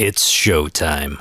It's showtime.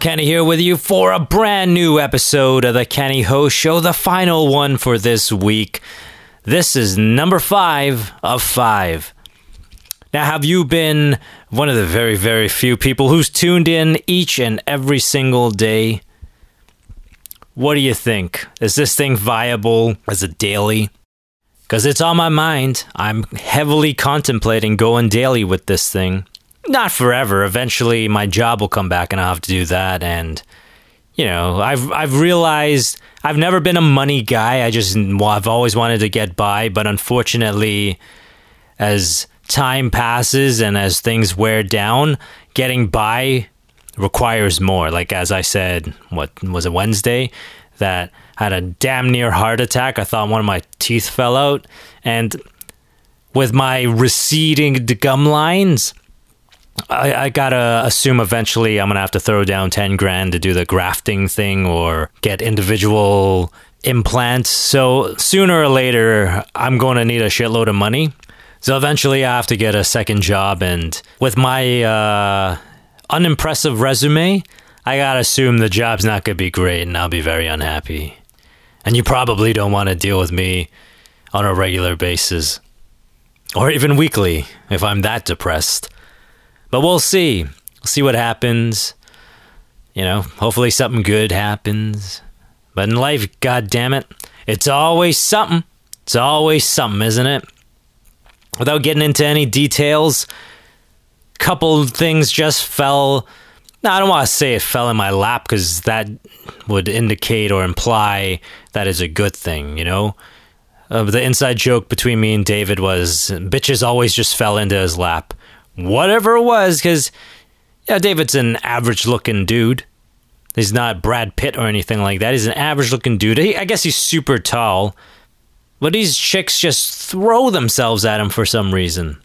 Kenny here with you for a brand new episode of the Kenny Ho Show, the final one for this week. This is number 5 of 5. Now, have you been one of the very, very few people who's tuned in each and every single day? What do you think? Is this thing viable as a daily? Because it's on my mind. I'm heavily contemplating going daily with this thing. Not forever. Eventually, my job will come back, and I'll have to do that. And you know, I've realized I've never been a money guy. I've always wanted to get by, but unfortunately, as time passes and as things wear down, getting by requires more. Like as I said, what was it, Wednesday? That I had a damn near heart attack. I thought one of my teeth fell out, and with my receding gum lines. I gotta assume eventually I'm gonna have to throw down 10 grand to do the grafting thing or get individual implants. So sooner or later, I'm gonna need a shitload of money. So eventually I have to get a second job. And with my unimpressive resume, I gotta assume the job's not gonna be great and I'll be very unhappy. And you probably don't want to deal with me on a regular basis or even weekly if I'm that depressed. But we'll see. We'll see what happens. You know, hopefully something good happens. But in life, goddammit, it's always something. It's always something, isn't it? Without getting into any details, a couple things just fell. Now, I don't want to say it fell in my lap because that would indicate or imply that is a good thing, you know? The inside joke between me and David was, bitches always just fell into his lap. Whatever it was, because yeah, David's an average-looking dude. He's not Brad Pitt or anything like that. He's an average-looking dude. I guess he's super tall. But these chicks just throw themselves at him for some reason.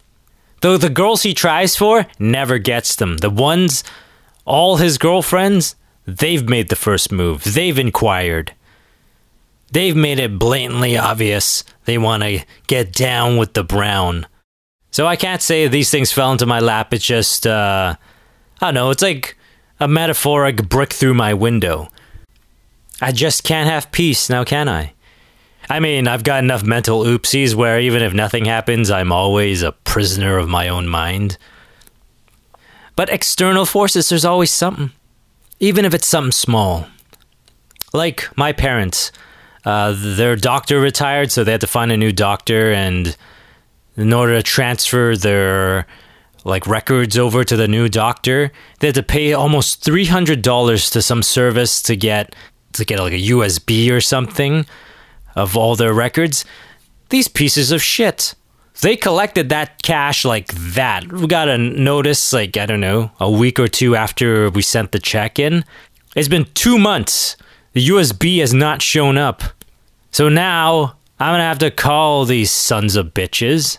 Though the girls he tries for never gets them. The ones, all his girlfriends, they've made the first move. They've inquired. They've made it blatantly obvious they want to get down with the brown. So I can't say these things fell into my lap. It's just, I don't know, it's like a metaphoric brick through my window. I just can't have peace now, can I? I mean, I've got enough mental oopsies where even if nothing happens, I'm always a prisoner of my own mind. But external forces, there's always something. Even if it's something small. Like my parents. Their doctor retired, so they had to find a new doctor and... in order to transfer their records over to the new doctor, they had to pay almost $300 to some service to get like a USB or something of all their records. These pieces of shit. They collected that cash like that. We got a notice I don't know, a week or two after we sent the check in. It's been 2 months. The USB has not shown up. So now... I'm going to have to call these sons of bitches.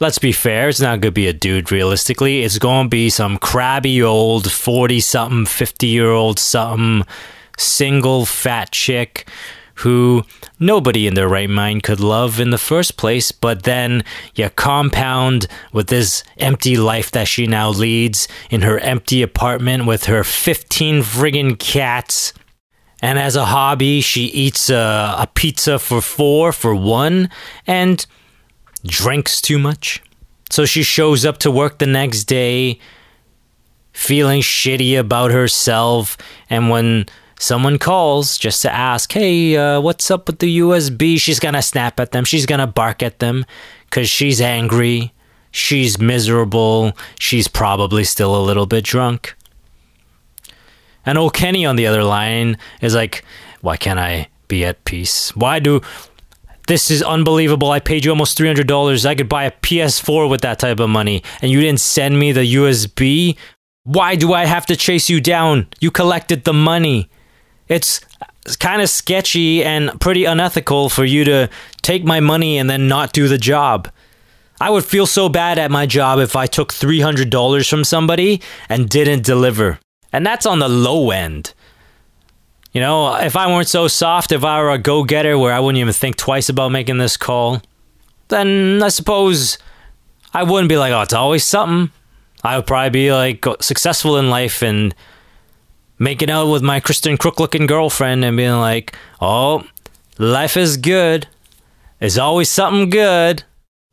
Let's be fair. It's not going to be a dude, realistically. It's going to be some crabby old 40-something, 50-year-old something, single fat chick who nobody in their right mind could love in the first place. But then you compound with this empty life that she now leads in her empty apartment with her 15 friggin' cats. And as a hobby, she eats a pizza for 4 for 1 and drinks too much. So she shows up to work the next day feeling shitty about herself. And when someone calls just to ask, hey, what's up with the USB? She's going to snap at them. She's going to bark at them because she's angry. She's miserable. She's probably still a little bit drunk. And old Kenny on the other line is like, why can't I be at peace? Why do this is unbelievable. I paid you almost $300. I could buy a PS4 with that type of money, and you didn't send me the USB. Why do I have to chase you down? You collected the money. It's kind of sketchy and pretty unethical for you to take my money and then not do the job. I would feel so bad at my job if I took $300 from somebody and didn't deliver. And that's on the low end. You know, if I weren't so soft, if I were a go-getter where I wouldn't even think twice about making this call, then I suppose I wouldn't be like, oh, it's always something. I would probably be like successful in life and making out with my Kristin Kreuk looking girlfriend and being like, oh, life is good. There's always something good.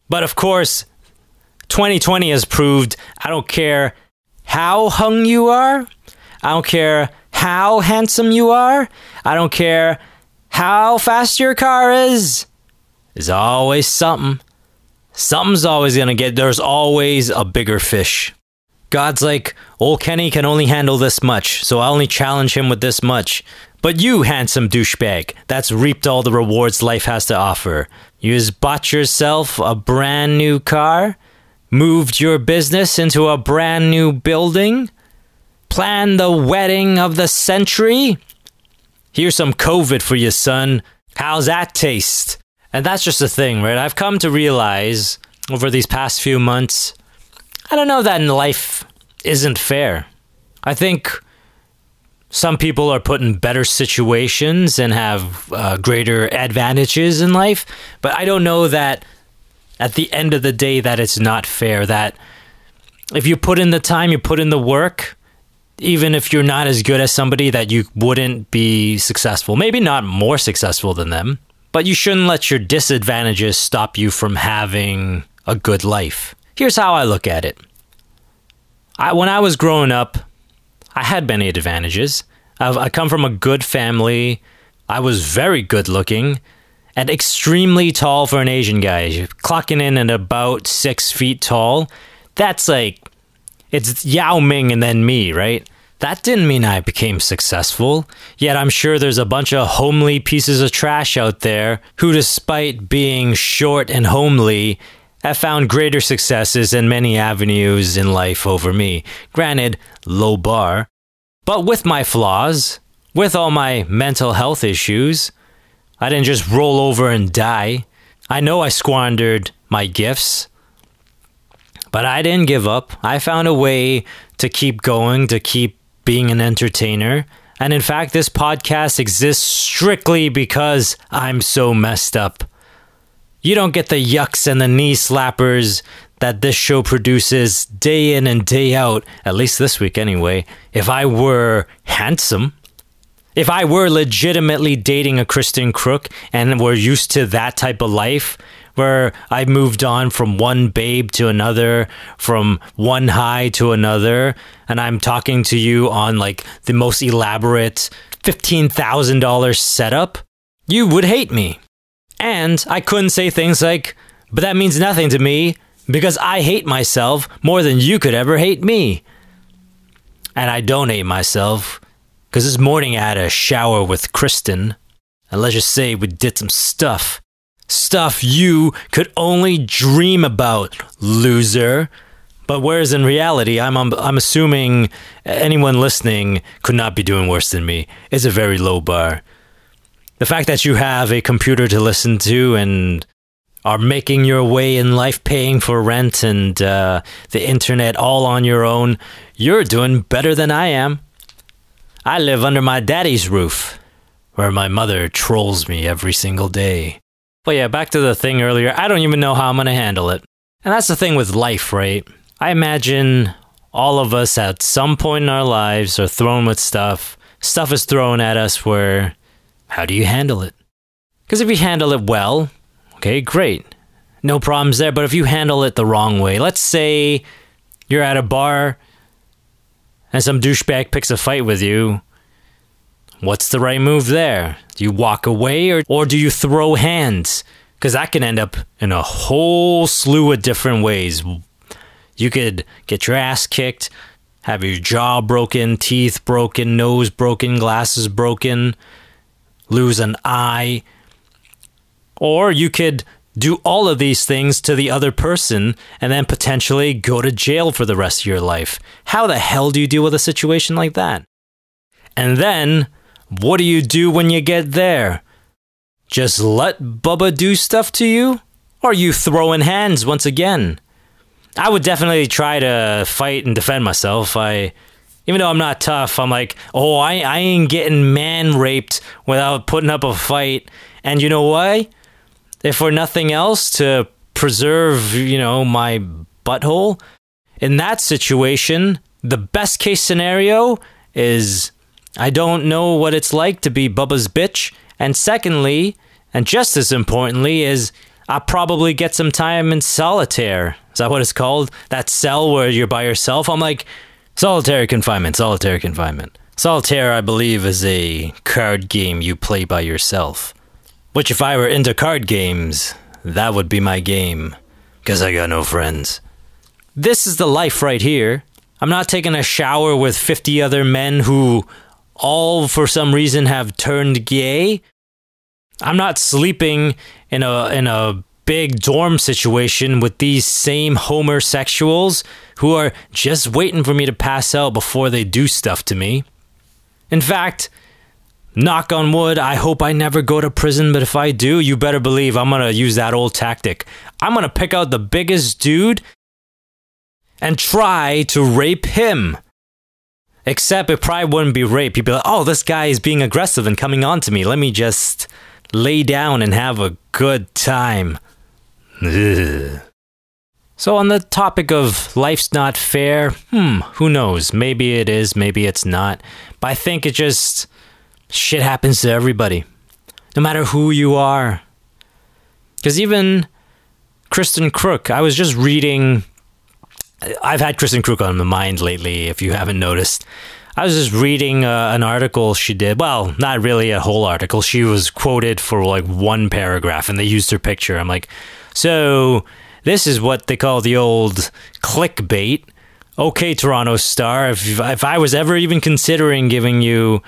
But of course, 2020 has proved I don't care how hung you are. I don't care how handsome you are. I don't care how fast your car is. There's always something. Something's always going to get, there's always a bigger fish. God's like, old Kenny can only handle this much, so I only challenge him with this much. But you, handsome douchebag, that's reaped all the rewards life has to offer. You just bought yourself a brand new car, moved your business into a brand new building, planned the wedding of the century. Here's some COVID for you, son. How's that taste? And that's just the thing, right? I've come to realize over these past few months, I don't know that in life isn't fair. I think some people are put in better situations and have greater advantages in life, but I don't know that at the end of the day that it's not fair, that if you put in the time, you put in the work, even if you're not as good as somebody, that you wouldn't be successful. Maybe not more successful than them, but you shouldn't let your disadvantages stop you from having a good life. Here's how I look at it. When I was growing up, I had many advantages. I come from a good family. I was very good looking and extremely tall for an Asian guy. Clocking in at about 6 feet tall. That's like, it's Yao Ming and then me, right? That didn't mean I became successful. Yet I'm sure there's a bunch of homely pieces of trash out there who, despite being short and homely, have found greater successes in many avenues in life over me. Granted, low bar. But with my flaws, with all my mental health issues, I didn't just roll over and die. I know I squandered my gifts, but I didn't give up. I found a way to keep going, to keep being an entertainer. And in fact, this podcast exists strictly because I'm so messed up. You don't get the yucks and the knee slappers that this show produces day in and day out, at least this week anyway. If I were handsome, if I were legitimately dating a Kristin Kreuk and were used to that type of life where I moved on from one babe to another, from one high to another, and I'm talking to you on like the most elaborate $15,000 setup, you would hate me. And I couldn't say things like, but that means nothing to me because I hate myself more than you could ever hate me. And I don't hate myself because this morning I had a shower with Kristin. And let's just say we did some stuff. Stuff you could only dream about, loser. But whereas in reality, I'm assuming anyone listening could not be doing worse than me. It's a very low bar. The fact that you have a computer to listen to and are making your way in life, paying for rent and the internet all on your own, you're doing better than I am. I live under my daddy's roof, where my mother trolls me every single day. But yeah, back to the thing earlier, I don't even know how I'm going to handle it. And that's the thing with life, right? I imagine all of us at some point in our lives are thrown with stuff. Stuff is thrown at us where... how do you handle it? Because if you handle it well, okay, great. No problems there. But if you handle it the wrong way, let's say you're at a bar and some douchebag picks a fight with you. What's the right move there? Do you walk away or do you throw hands? Because that can end up in a whole slew of different ways. You could get your ass kicked, have your jaw broken, teeth broken, nose broken, glasses broken, lose an eye. Or you could do all of these things to the other person and then potentially go to jail for the rest of your life. How the hell do you deal with a situation like that? And then, what do you do when you get there? Just let Bubba do stuff to you? Or are you throwing hands once again? I would definitely try to fight and defend myself. Even though I'm not tough, I'm like, oh, I ain't getting man-raped without putting up a fight. And you know why? If for nothing else, to preserve, my butthole. In that situation, the best case scenario is I don't know what it's like to be Bubba's bitch. And secondly, and just as importantly, is I probably get some time in solitaire. Is that what it's called? That cell where you're by yourself? I'm like, solitary confinement. Solitaire, I believe, is a card game you play by yourself. Which, if I were into card games, that would be my game. Because I got no friends. This is the life right here. I'm not taking a shower with 50 other men who all for some reason have turned gay. I'm not sleeping in a big dorm situation with these same homosexuals who are just waiting for me to pass out before they do stuff to me. In fact, knock on wood, I hope I never go to prison, but if I do, you better believe I'm going to use that old tactic. I'm going to pick out the biggest dude and try to rape him. Except it probably wouldn't be rape. You'd be like, oh, this guy is being aggressive and coming on to me. Let me just lay down and have a good time. Ugh. So on the topic of life's not fair, who knows? Maybe it is, maybe it's not. But I think it just, shit happens to everybody. No matter who you are. Because even Kristin Kreuk, I was just reading... I've had Kristin Kreuk on my mind lately, if you haven't noticed. I was just reading an article she did. Well, not really a whole article. She was quoted for like one paragraph and they used her picture. I'm like, so this is what they call the old clickbait. Okay, Toronto Star, if I was ever even considering giving you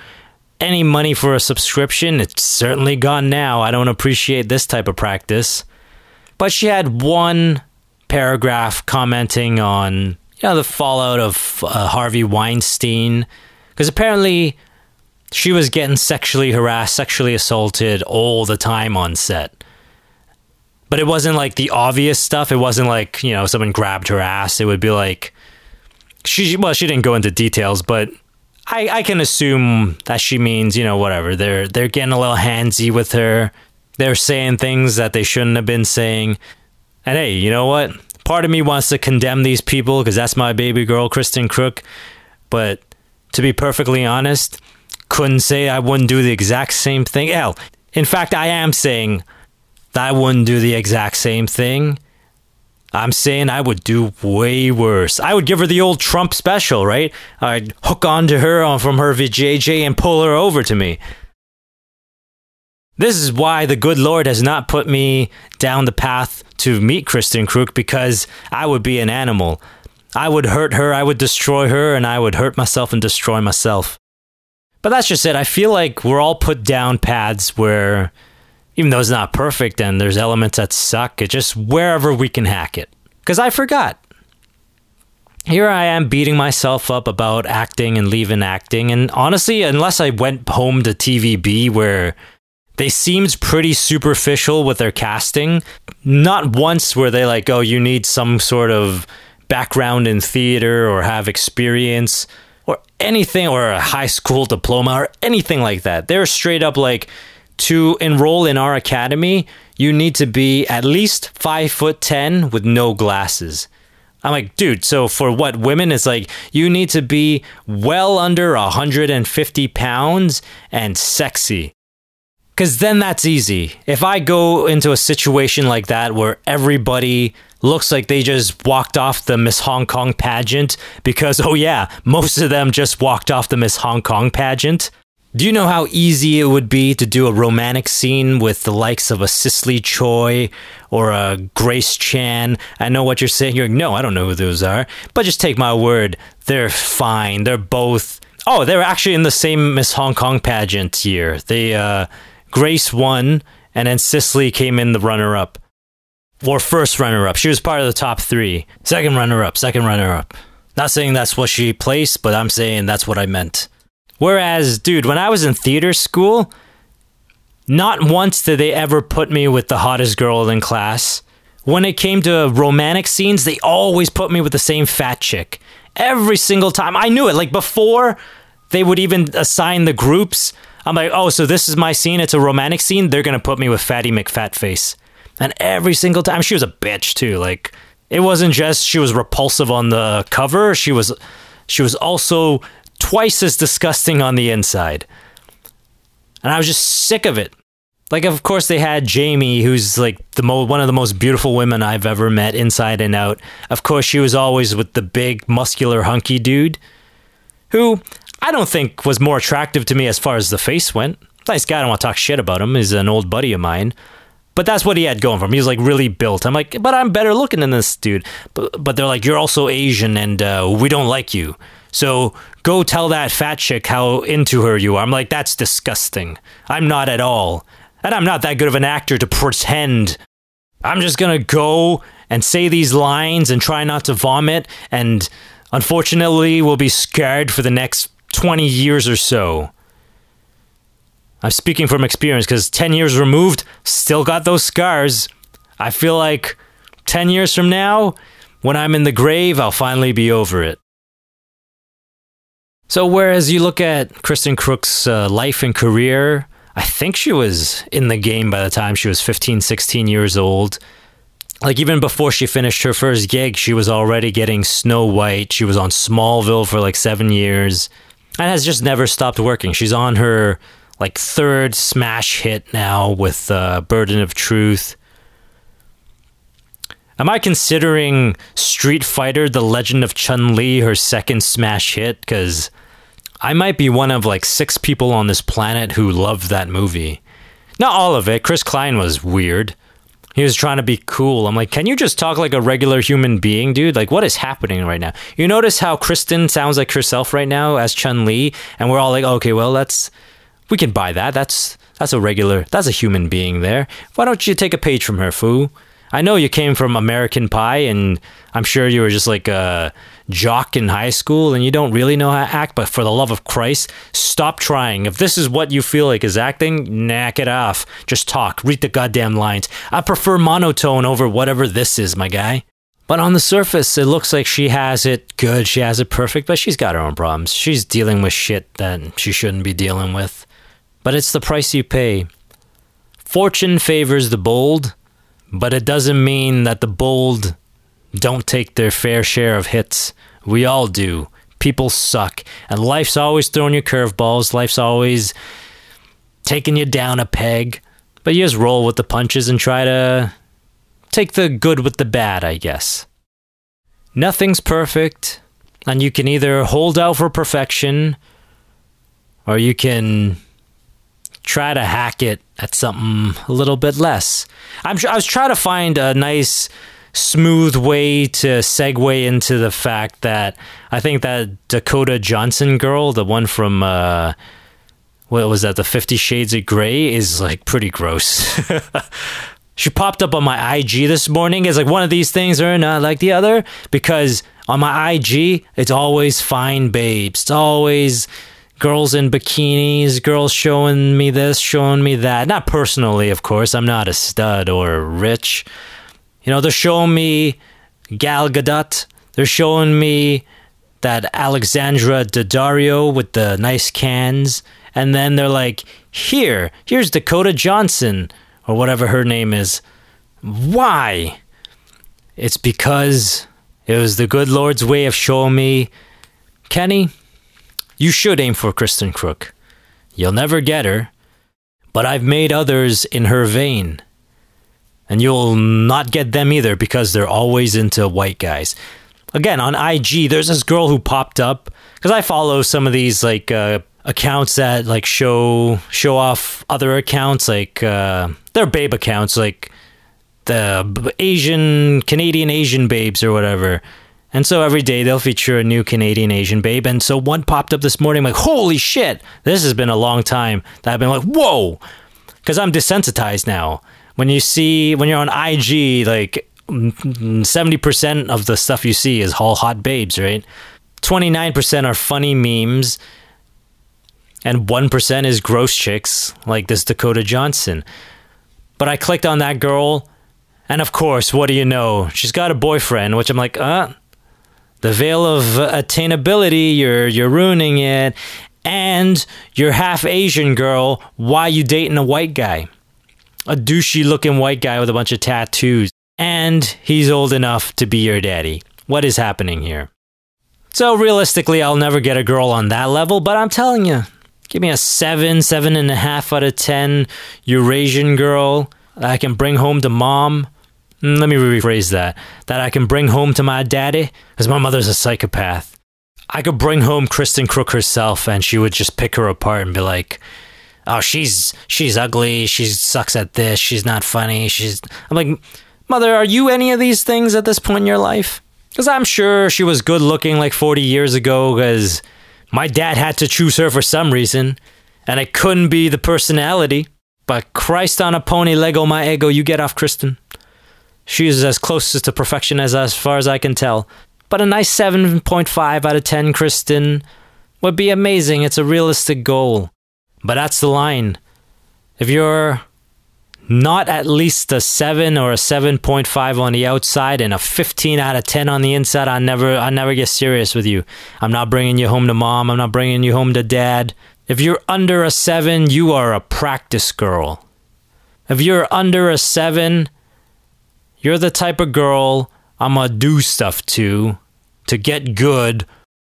any money for a subscription, it's certainly gone now. I don't appreciate this type of practice. But she had one paragraph commenting on the fallout of Harvey Weinstein, because apparently she was getting sexually harassed, sexually assaulted all the time on set. But it wasn't like the obvious stuff. It wasn't like someone grabbed her ass. It would be like she didn't go into details, but I can assume that she means whatever. They're getting a little handsy with her. They're saying things that they shouldn't have been saying. And hey, you know what? Part of me wants to condemn these people because that's my baby girl, Kristin Kreuk. But to be perfectly honest, couldn't say I wouldn't do the exact same thing. Hell, in fact, I am saying that I wouldn't do the exact same thing. I'm saying I would do way worse. I would give her the old Trump special, right? I'd hook onto her from her vajayjay and pull her over to me. This is why the good Lord has not put me down the path to meet Kristin Kreuk, because I would be an animal. I would hurt her, I would destroy her, and I would hurt myself and destroy myself. But that's just it. I feel like we're all put down paths where, even though it's not perfect and there's elements that suck, it's just wherever we can hack it. Because I forgot. Here I am beating myself up about acting and leaving acting. And honestly, unless I went home to TVB where... they seemed pretty superficial with their casting. Not once were they like, oh, you need some sort of background in theater or have experience or anything, or a high school diploma or anything like that. They're straight up like, to enroll in our academy, you need to be at least 5'10" with no glasses. I'm like, dude, so for what, women? It's like, you need to be well under 150 pounds and sexy. Because then that's easy. If I go into a situation like that where everybody looks like they just walked off the Miss Hong Kong pageant, because, oh yeah, most of them just walked off the Miss Hong Kong pageant. Do you know how easy it would be to do a romantic scene with the likes of a Cicely Choi or a Grace Chan? I know what you're saying. You're like, no, I don't know who those are. But just take my word. They're fine. They're both... oh, they were actually in the same Miss Hong Kong pageant year. They... Grace won And then Cicely came in the runner-up. Or first runner-up. She was part of the top three. Second runner-up. Not saying that's what she placed, but I'm saying that's what I meant. Whereas, dude, when I was in theater school, not once did they ever put me with the hottest girl in class. When it came to romantic scenes, they always put me with the same fat chick. Every single time. I knew it. Like, before they would even assign the groups, I'm like, oh, so this is my scene. It's a romantic scene. They're going to put me with Fatty McFatface. And every single time, she was a bitch, too. Like, it wasn't just she was repulsive on the cover. She was also twice as disgusting on the inside. And I was just sick of it. Like, of course, they had Jamie, who's, like, one of the most beautiful women I've ever met, inside and out. Of course, she was always with the big, muscular, hunky dude, who I don't think was more attractive to me as far as the face went. Nice guy, I don't want to talk shit about him. He's an old buddy of mine. But that's what he had going for him. He was, like, really built. I'm like, but I'm better looking than this dude. But they're like, you're also Asian, and we don't like you. So go tell that fat chick how into her you are. I'm like, that's disgusting. I'm not at all. And I'm not that good of an actor to pretend. I'm just going to go and say these lines and try not to vomit. And unfortunately, we'll be scarred for the next 20 years or so. I'm speaking from experience because 10 years removed, still got those scars. I feel like 10 years from now, when I'm in the grave, I'll finally be over it. So whereas you look at Kristin Kreuk's life and career, I think she was in the game by the time she was 15, 16 years old. Like, even before she finished her first gig, she was already getting Snow White. She was on Smallville for like 7 years and has just never stopped working. She's on her like third smash hit now with Burden of Truth. Am I considering Street Fighter: The Legend of Chun-Li her second smash hit? Because I might be one of like 6 people on this planet who loved that movie. Not all of it. Chris Klein was weird. He was trying to be cool. I'm like, can you just talk like a regular human being, dude? Like, what is happening right now? You notice how Kristin sounds like herself right now as Chun-Li, and we're all like, okay, well, we can buy that. That's a human being there. Why don't you take a page from her, foo? I know you came from American Pie, and I'm sure you were just like a jock in high school, and you don't really know how to act, but for the love of Christ, stop trying. If this is what you feel like is acting, knock it off. Just talk. Read the goddamn lines. I prefer monotone over whatever this is, my guy. But on the surface, it looks like she has it good. She has it perfect, but she's got her own problems. She's dealing with shit that she shouldn't be dealing with. But it's the price you pay. Fortune favors the bold. But it doesn't mean that the bold don't take their fair share of hits. We all do. People suck. And life's always throwing you curveballs. Life's always taking you down a peg. But you just roll with the punches and try to take the good with the bad, I guess. Nothing's perfect. And you can either hold out for perfection, or you can try to hack it at something a little bit less. I was trying to find a nice, smooth way to segue into the fact that I think that Dakota Johnson girl, the one from, the 50 Shades of Grey, is like pretty gross. She popped up on my IG this morning. It's like one of these things are not like the other, because on my IG, it's always fine babes. It's always girls in bikinis, girls showing me this, showing me that. Not personally, of course. I'm not a stud or rich. You know, they're showing me Gal Gadot. They're showing me that Alexandra Daddario with the nice cans. And then they're like, here's Dakota Johnson, or whatever her name is. Why? It's because it was the good Lord's way of showing me, Kenny, you should aim for Kristin Kreuk. You'll never get her, but I've made others in her vein. And you'll not get them either, because they're always into white guys. Again, on IG, there's this girl who popped up, because I follow some of these like accounts that like show off other accounts, like they're babe accounts, like the Canadian Asian babes or whatever. And so every day they'll feature a new Canadian Asian babe. And so one popped up this morning. I'm like, holy shit, this has been a long time that I've been like, whoa. because I'm desensitized now. When you're on IG, like 70% of the stuff you see is all hot babes, right? 29% are funny memes, and 1% is gross chicks like this Dakota Johnson. But I clicked on that girl, and of course, what do you know? She's got a boyfriend, which I'm like, the veil of attainability, you're ruining it. And you're half Asian girl, why you dating a white guy? A douchey looking white guy with a bunch of tattoos. And he's old enough to be your daddy. What is happening here? So realistically, I'll never get a girl on that level, but I'm telling you, give me a 7.5 out of 10 Eurasian girl that I can bring home to mom. Let me rephrase that. That I can bring home to my daddy, because my mother's a psychopath. I could bring home Kristin Kreuk herself, and she would just pick her apart and be like, "Oh, she's ugly. She sucks at this. She's not funny. She's." I'm like, "Mother, are you any of these things at this point in your life?" Because I'm sure she was good looking like 40 years ago. Because my dad had to choose her for some reason, and it couldn't be the personality. But Christ on a pony, Lego my ego. You get off, Kristin. She's as close to perfection as far as I can tell. But a nice 7.5 out of 10, Kristin, would be amazing. It's a realistic goal. But that's the line. If you're not at least a 7 or a 7.5 on the outside and a 15 out of 10 on the inside, I never get serious with you. I'm not bringing you home to mom. I'm not bringing you home to dad. If you're under a 7, you are a practice girl. If you're under a 7, you're the type of girl I'm going to do stuff to get good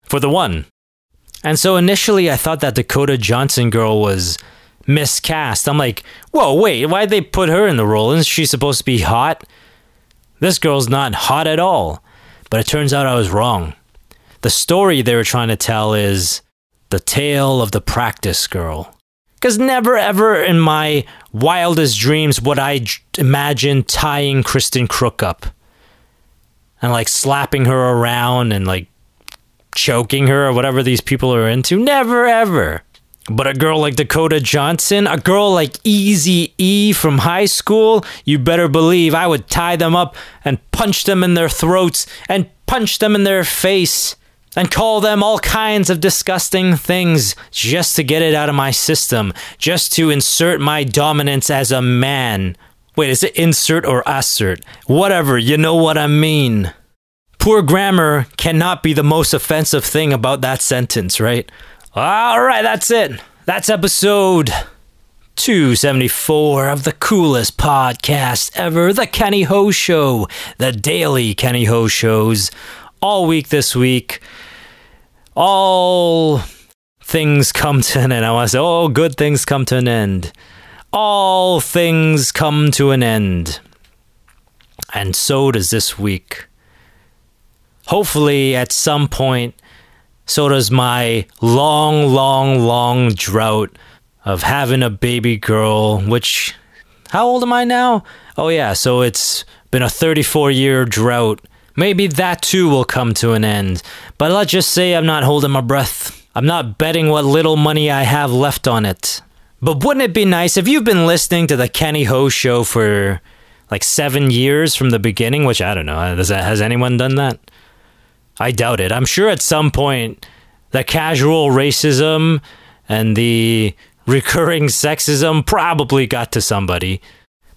for the one. And so initially I thought that Dakota Johnson girl was miscast. I'm like, whoa, wait, why'd they put her in the role? Isn't she supposed to be hot? This girl's not hot at all. But it turns out I was wrong. The story they were trying to tell is the tale of the practice girl. Because never ever in my wildest dreams would I imagine tying Kristin Kreuk up. And like slapping her around and like choking her or whatever these people are into. Never, ever. But a girl like Dakota Johnson, a girl like Eazy-E from high school, you better believe I would tie them up and punch them in their throats and punch them in their face and call them all kinds of disgusting things just to get it out of my system, just to insert my dominance as a man. Wait, is it insert or assert? Whatever, you know what I mean. Poor grammar cannot be the most offensive thing about that sentence, right? All right, that's it. That's episode 274 of the coolest podcast ever, The Kenny Ho Show, the daily Kenny Ho Shows, all week this week. All things come to an end. I want to say, oh, good things come to an end. All things come to an end. And so does this week. Hopefully, at some point, so does my long, long, long drought of having a baby girl, which, how old am I now? Oh, yeah, so it's been a 34-year drought. Maybe that, too, will come to an end. But let's just say I'm not holding my breath. I'm not betting what little money I have left on it. But wouldn't it be nice if you've been listening to the Kenny Ho Show for like 7 years from the beginning, which I don't know. Has anyone done that? I doubt it. I'm sure at some point the casual racism and the recurring sexism probably got to somebody.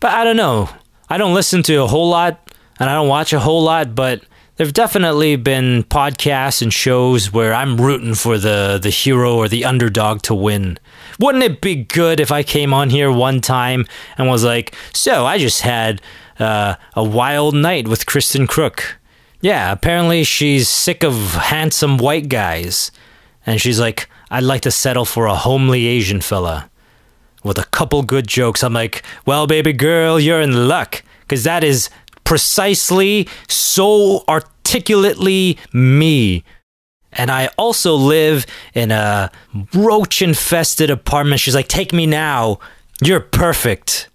But I don't know. I don't listen to a whole lot and I don't watch a whole lot, but there've definitely been podcasts and shows where I'm rooting for the hero or the underdog to win. Wouldn't it be good if I came on here one time and was like, so I just had a wild night with Kristin Kreuk. Yeah, apparently she's sick of handsome white guys. And she's like, I'd like to settle for a homely Asian fella with a couple good jokes. I'm like, well, baby girl, you're in luck because that is precisely, so articulately me. And I also live in a roach-infested apartment. She's like, take me now. You're perfect.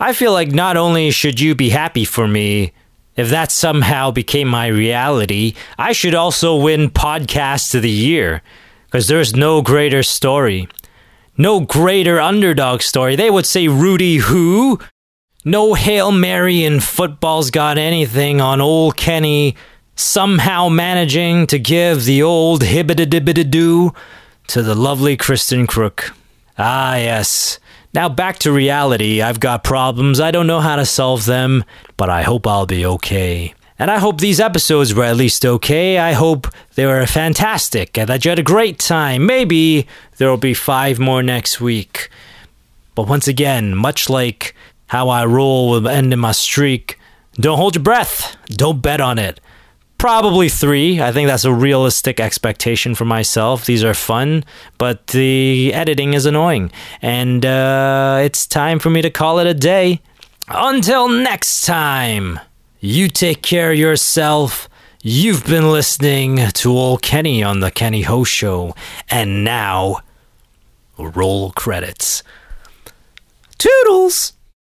I feel like not only should you be happy for me, if that somehow became my reality, I should also win Podcast of the Year because there's no greater story, No greater underdog story. They would say Rudy who? No Hail Mary in football's got anything on old Kenny somehow managing to give the old hibbida-dibbida-doo to the lovely Kristin Kreuk. Ah, yes. Now back to reality. I've got problems. I don't know how to solve them, but I hope I'll be okay. And I hope these episodes were at least okay. I hope they were fantastic and that you had a great time. Maybe there will be 5 more next week. But once again, much like how I roll with ending my streak, don't hold your breath. Don't bet on it. Probably 3. I think that's a realistic expectation for myself. These are fun, but the editing is annoying. And it's time for me to call it a day. Until next time. You take care of yourself. You've been listening to old Kenny on the Kenny Ho Show. And now, roll credits. Toodles!